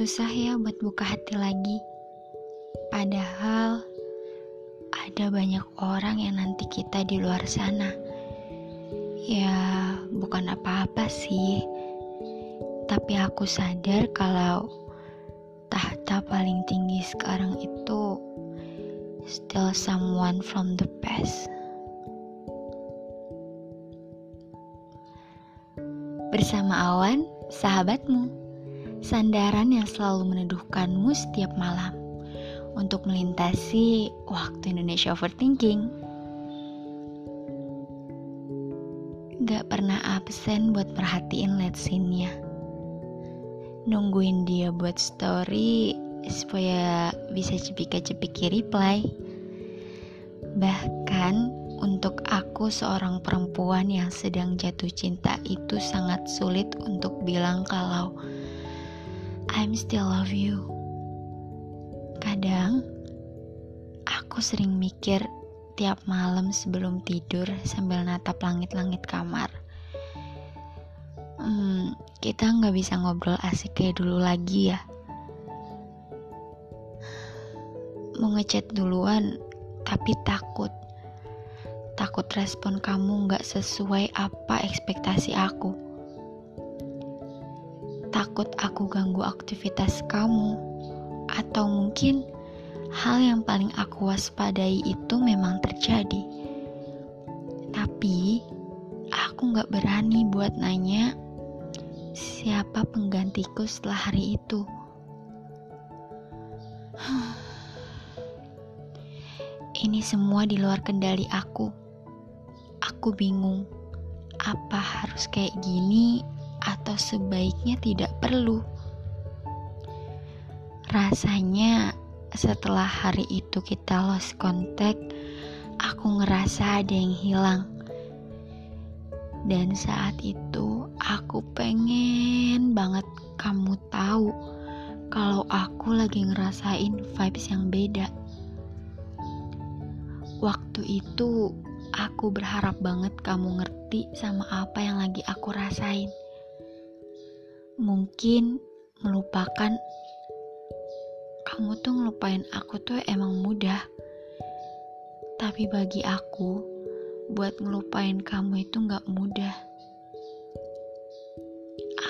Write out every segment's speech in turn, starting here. Susah ya buat buka hati lagi. Padahal ada banyak orang yang nanti kita di luar sana. Ya, bukan apa-apa sih. Tapi aku sadar kalau tahta paling tinggi sekarang itu still someone from the past. Bersama Awan, sahabatmu, sandaran yang selalu meneduhkanmu setiap malam untuk melintasi waktu Indonesia overthinking. Gak pernah absen buat perhatiin late scene-nya. Nungguin dia buat story supaya bisa cepika-cepiki reply. Bahkan untuk aku, seorang perempuan yang sedang jatuh cinta, itu sangat sulit untuk bilang kalau I'm still love you. Kadang aku sering mikir tiap malam sebelum tidur sambil natap langit-langit kamar. Kita gak bisa ngobrol asik kayak dulu lagi ya. Mau ngechat duluan tapi takut respon kamu gak sesuai apa ekspektasi aku. Takut aku ganggu aktivitas kamu. Atau mungkin hal yang paling aku waspadai itu memang terjadi. Tapi aku gak berani buat nanya siapa penggantiku setelah hari itu. Ini semua di luar kendali aku. Aku bingung, apa harus kayak gini atau sebaiknya tidak perlu. Rasanya setelah hari itu kita lost contact, aku ngerasa ada yang hilang. Dan saat itu aku pengen banget kamu tahu kalau aku lagi ngerasain vibes yang beda. Waktu itu aku berharap banget kamu ngerti sama apa yang lagi aku rasain. Mungkin melupakan kamu tuh, ngelupain aku tuh emang mudah. Tapi bagi aku, buat ngelupain kamu itu gak mudah.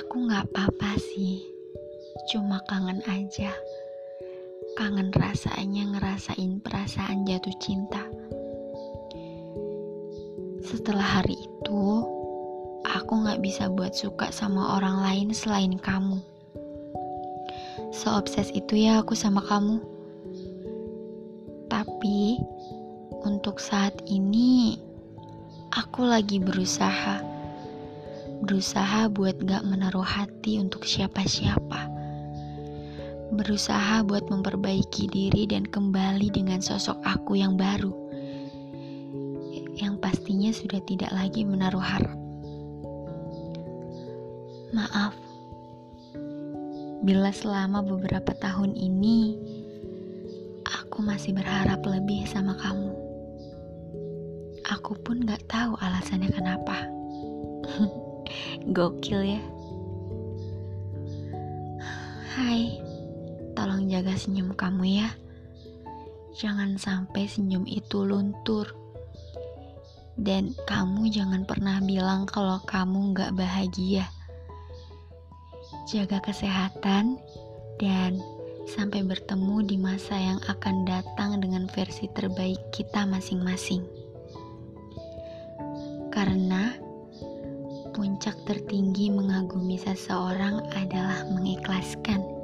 Aku gak apa-apa sih, cuma kangen aja. Kangen rasanya ngerasain perasaan jatuh cinta. Setelah hari itu, aku gak bisa buat suka sama orang lain selain kamu. Seobses itu ya aku sama kamu. Tapi untuk saat ini, aku lagi berusaha buat gak menaruh hati untuk siapa-siapa. Berusaha buat memperbaiki diri dan kembali dengan sosok aku yang baru, yang pastinya sudah tidak lagi menaruh harap. Maaf, bila selama beberapa tahun ini aku masih berharap lebih sama kamu. Aku pun gak tahu alasannya kenapa. Gokil ya. Hai, tolong jaga senyum kamu ya. Jangan sampai senyum itu luntur. Dan kamu jangan pernah bilang kalau kamu gak bahagia. Jaga kesehatan, dan sampai bertemu di masa yang akan datang dengan versi terbaik kita masing-masing. Karena puncak tertinggi mengagumi seseorang adalah mengikhlaskan.